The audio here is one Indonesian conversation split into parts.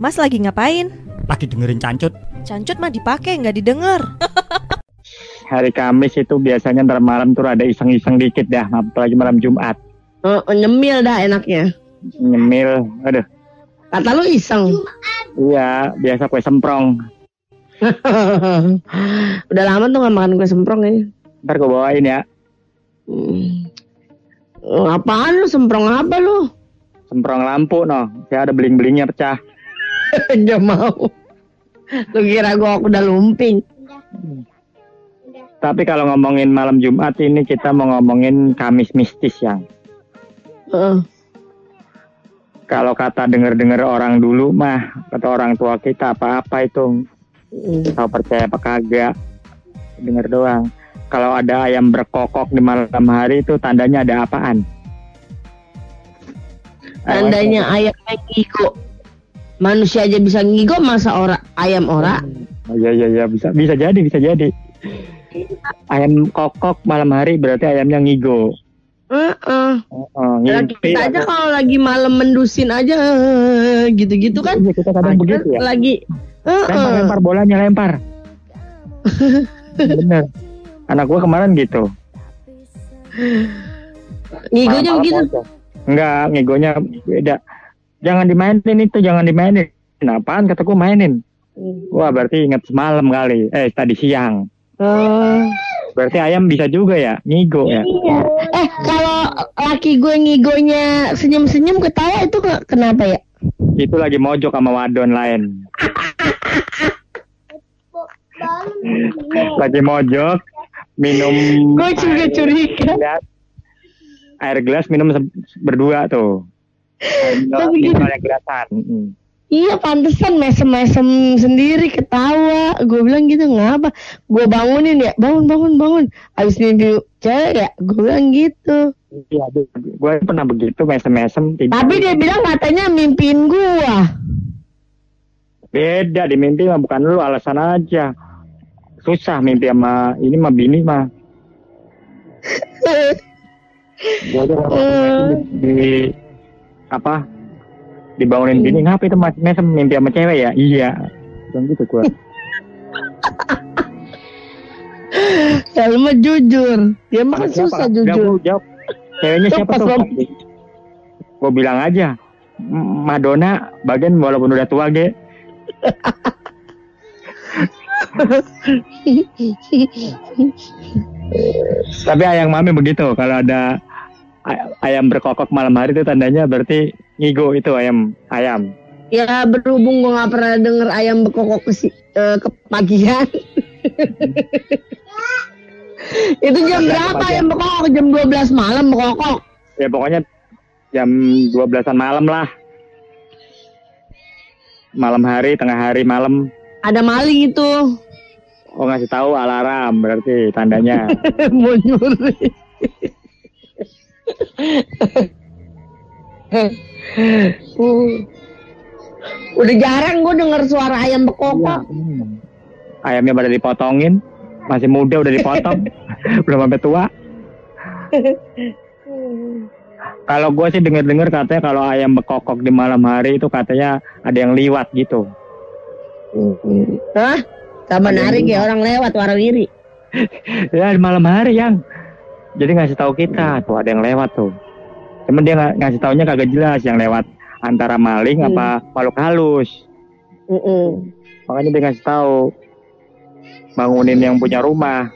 Mas lagi ngapain? Lagi dengerin cancut. Cancut mah dipakai, nggak didengar. Hari Kamis itu biasanya ntar malam tuh ada iseng-iseng dikit dah, apalagi malam Jumat. Nyemil dah enaknya. Nyemil, aduh. Kata lu iseng? Iya, biasa kue semprong. Udah lama tuh nggak makan kue semprong ini. Ntar gue bawain ya. Apaan lu? Semprong apa lu? Semprong lampu, noh. Saya ada beling-belingnya pecah. Nggak mau. Lu kira gua udah lumping. Tapi kalau ngomongin malam Jumat ini kita mau ngomongin Kamis mistis yang. Kalau kata denger-denger orang dulu mah, kata orang tua kita apa-apa itu. Tahu percaya apa kagak. Denger doang. Kalau ada ayam berkokok di malam hari itu tandanya ada apaan? Tandanya ayam ngigo. Manusia aja bisa ngigo, masa ayam ora? Iya, bisa jadi. Ayam kokok malam hari berarti ayamnya ngigo. Ngimpi, kita aja kalau lagi malam mendusin aja gitu-gitu kan. Iya, kita kadang begitu ya. Lagi lempar bolanya Bener. Anak gua kemarin gitu. Ngigonya begitu. Enggak, ngigonya beda. Jangan dimainin. Apaan kata gue mainin? Wah, berarti ingat semalam kali. Tadi siang. Berarti ayam bisa juga ya, ngigo ya. Iya. Kalau laki gue ngigonya senyum-senyum ketawa itu kenapa ya? Itu lagi mojok sama wadon lain. Lagi mojok, minum. Gue curiga. Air gelas minum berdua tuh. Tapi gerasan. Iya, pantesan mesem-mesem sendiri ketawa. Gue bilang gitu, ngapa? Gue bangunin ya, bangun. Abis mimpi cewek ya, gue bilang gitu. Iya, gue pernah begitu mesem-mesem. Tapi dia bilang katanya mimpiin gue. Beda, di mimpi mah bukan lu, alasan aja. Susah mimpi sama ini mah bini mah. Di apa dibangunin bini, ngapa itu masih mimpi sama cewek ya? Iya, bilang gitu gua. Kalau mah jujur, dia mah kan susah jujur. Jawab. Ceweknya siapa tuh? Gua bilang aja, Madonna, bagian walaupun udah tua ge. Tapi ayang mami begitu, kalau ada ayam berkokok malam hari itu tandanya berarti ngigo itu ayam. Ya berhubung gue nggak pernah denger ayam berkokok ke pagian. Itu jam berapa ayam berkokok? Jam 12 malam berkokok. Ya pokoknya jam 12-an malam lah. Malam hari, tengah hari, malam. Ada maling itu. Oh, ngasih tahu alarm berarti tandanya. Mau nyuri. Udah jarang gue denger suara ayam berkokok. Ayamnya pada dipotongin. Masih muda udah dipotong. Belum sampai tua. Kalau gue sih denger-denger katanya kalau ayam berkokok di malam hari itu katanya ada yang liwat gitu. Hah? Sama narik ya, orang lewat warawiri. Ya di malam hari yang jadi ngasih tahu kita tuh ada yang lewat tuh. Cuman dia ngasih taunya kagak jelas yang lewat antara maling apa makhluk halus. Makanya dia ngasih tahu bangunin yang punya rumah.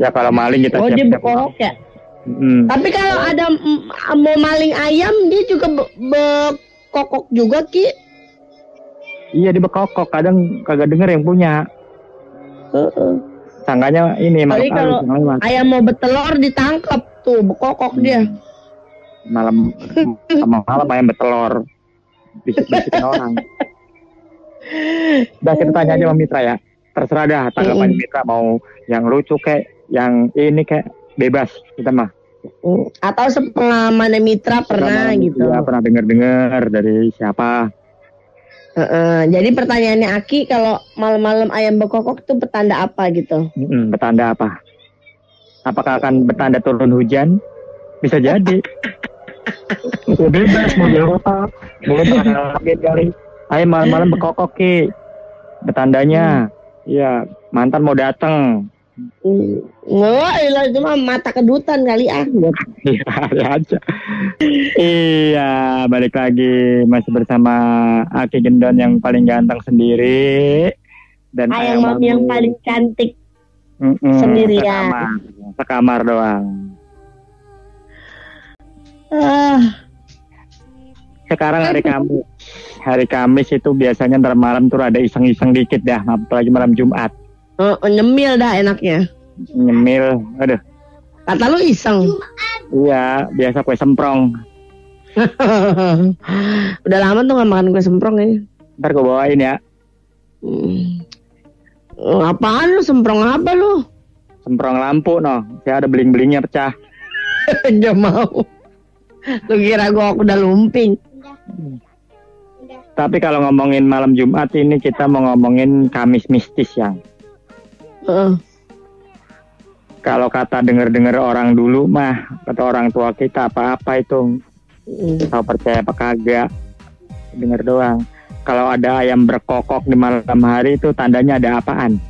Ya kalau maling kita siap-siap. Oh dia berkorok ya. Tapi kalau ada mau maling ayam, dia juga berkokok juga, Ki. Iya, dia berkokok. Kadang kagak denger yang punya. Tangganya ini. Tapi kalau ayam mau bertelur, ditangkap tuh. Berkokok dia. Malam ayam bertelur. Bisik-bisikin orang. Udah, kita tanya aja sama Mitra ya. Terserah dah tanggapan Mitra. Mau yang lucu kek, yang ini kek. Bebas kita mah. Atau sepengalaman Mitra pernah gitu. Iya, pernah dengar dari siapa. Jadi pertanyaannya Aki, kalau malam-malam ayam berkokok itu petanda apa gitu? Petanda apa? Apakah akan bertanda turun hujan? Bisa jadi. Udah bebas mau di Eropa, boleh target kali. Ayo malam-malam bekokok Ki. Betandanya. Iya, mantan mau datang. Nggak, cuma mata kedutan kali ah. Iya aja. Iya, balik lagi masih bersama Aki Gendon yang paling ganteng sendiri dan Ayang Mami yang paling cantik sendirian. Sekamar doang. Sekarang hari Kamis. Hari Kamis itu biasanya ntar malam tuh ada iseng-iseng dikit dah, apalagi malam Jumat. Nyemil dah enaknya. Nyemil, aduh. Kata lu iseng. Iya, biasa kue semprong. Udah lama tuh gak makan kue semprong ya. Ntar gue bawain ya. Apaan lu, semprong apa lu? Semprong lampu noh, saya ada beling-belingnya pecah. Gak mau. Lu kira gue udah lumping. Udah. Tapi kalau ngomongin malam Jumat ini kita mau ngomongin Kamis mistis yang. Kalau kata denger orang dulu mah, kata orang tua kita apa-apa itu tahu percaya apa kagak, denger doang. Kalau ada ayam berkokok di malam hari itu tandanya ada apaan?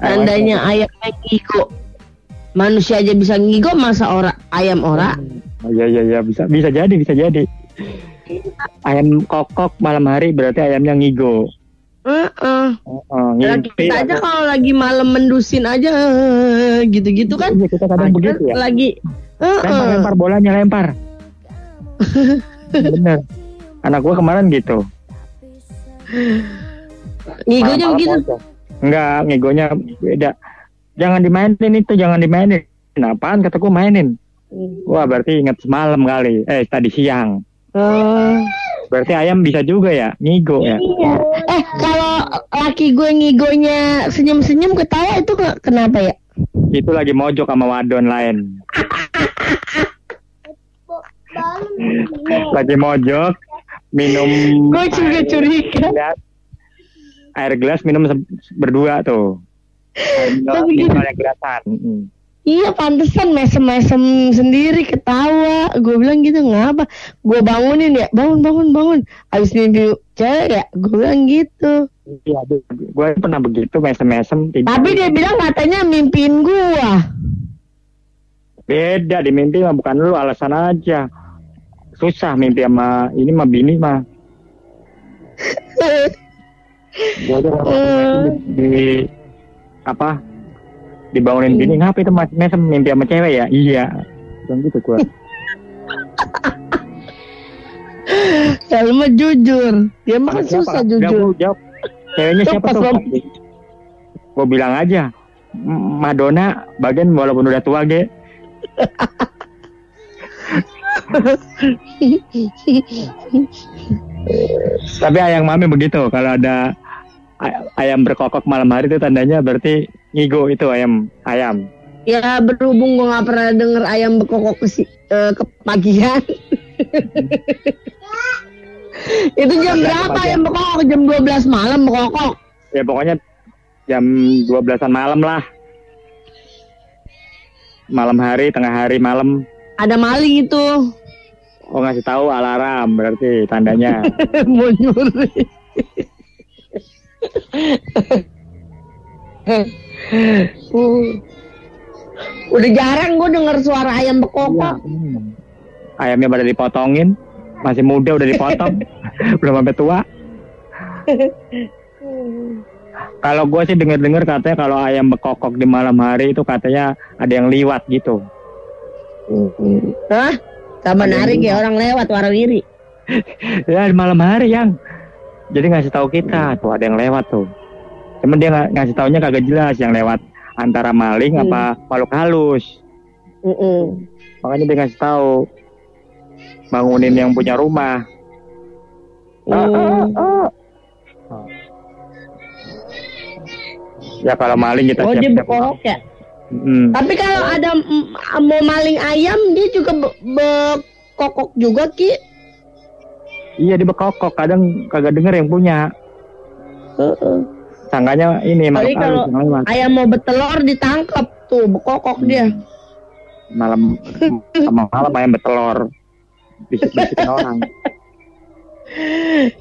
Tandanya ayam ngigo. Manusia aja bisa ngigo, masa ayam ora? Iya, bisa jadi. Ayam kokok malam hari berarti ayamnya ngigo. Ngimpi, kita aja kalau lagi malam mendusin aja gitu-gitu kan. Iya, kita kadang begitu ya. Lagi lempar bolanya lempar. Bener. Anak gua kemarin gitu. Ngigonya begitu. Enggak, ngigonya beda. Jangan dimainin. Apaan kata gua mainin? Wah, berarti ingat semalam kali. Tadi siang. Berarti ayam bisa juga ya, ngigo ya. Iya. Kalau laki gue ngigonya senyum-senyum ketawa itu kenapa ya? Itu lagi mojok sama wadon lain. Lagi mojok, minum. Gue juga curiga. Air gelas minum berdua tuh. Air gelasan. Iya, pantesan mesem-mesem sendiri ketawa. Gue bilang gitu, ngapa? Gue bangunin ya, bangun. Abis mimpi cewek ya, gue bilang gitu. Iya, gue pernah begitu mesem-mesem. Tapi dia bilang katanya mimpiin gue. Beda, di mimpi mah bukan lu, alasan aja. Susah mimpi sama ini mah bini mah. Dibangunin bini, ngapa itu mesem mimpi sama cewek ya? Iya, bilang gitu gua. Kalau mah jujur, dia mah susah jujur. Jawab. Ceweknya siapa tuh? Gua bilang aja, Madonna, bagian walaupun udah tua ge. Tapi ayang mami begitu, kalau ada ayam berkokok malam hari itu tandanya berarti ngigo itu ayam. Ya berhubung gue gak pernah denger ayam berkokok kepagian. Itu jam berapa ayam berkokok? Jam 12 malam berkokok. Ya pokoknya jam 12-an malam lah. Malam hari, tengah hari, malam. Ada maling itu. Oh, ngasih tahu alarm berarti tandanya. Mau nyuri. Udah jarang gue denger suara ayam berkokok. Ayamnya pada dipotongin. Masih muda udah dipotong. Belum sampai tua. Kalau gue sih denger katanya kalau ayam berkokok di malam hari itu katanya ada yang liwat gitu. Hah? Sama narik ya, orang lewat warawiri. Ya malam hari yang jadi ngasih tahu kita tuh ada yang lewat tuh. Cuman dia ngasih taunya kagak jelas yang lewat antara maling apa makhluk halus. Makanya dia ngasih tahu bangunin yang punya rumah. Ya kalau maling kita siap-siap. Ya? Tapi kalau ada mau maling ayam dia juga bekokok juga Ki. Iya dia bekokok, kadang kagak denger yang punya. Sangganya ini makhluk halus. Kalau ayam mau bertelur ditangkap tuh, bekokok dia. malam ayam bertelur bisikin orang.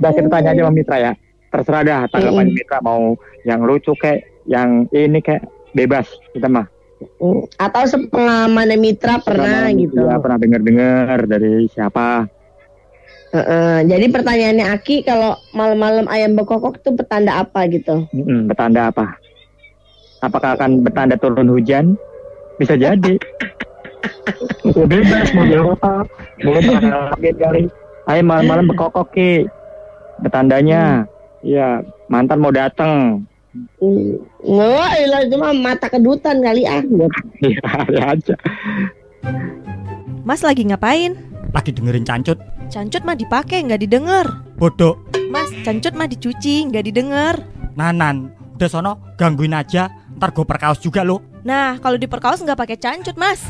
Udah kita tanya aja sama Mitra ya, terserah dah tanggapan Mitra mau yang lucu kek, yang ini kek, bebas kita mah. Atau sepengalaman Mitra pernah gitu. Iya, pernah dengar dari siapa. Jadi pertanyaannya Aki, kalau malam-malam ayam berkokok itu petanda apa gitu? Petanda apa? Apakah akan bertanda turun hujan? Bisa jadi. Bebas mau dilupa. Mungkin kaget kali. Ayam malam-malam berkokok Ki. Betandanya, iya mantan mau datang. Wah, itu mah mata kedutan kali ah. Iya aja. Mas lagi ngapain? Lagi dengerin Cancut. Cancut mah dipakai nggak didengar. Bodoh. Mas, cancut mah dicuci nggak didengar. Nanan, udah sono gangguin aja. Ntar gue perkaos juga lo. Nah, kalau diperkaos nggak pakai cancut, Mas.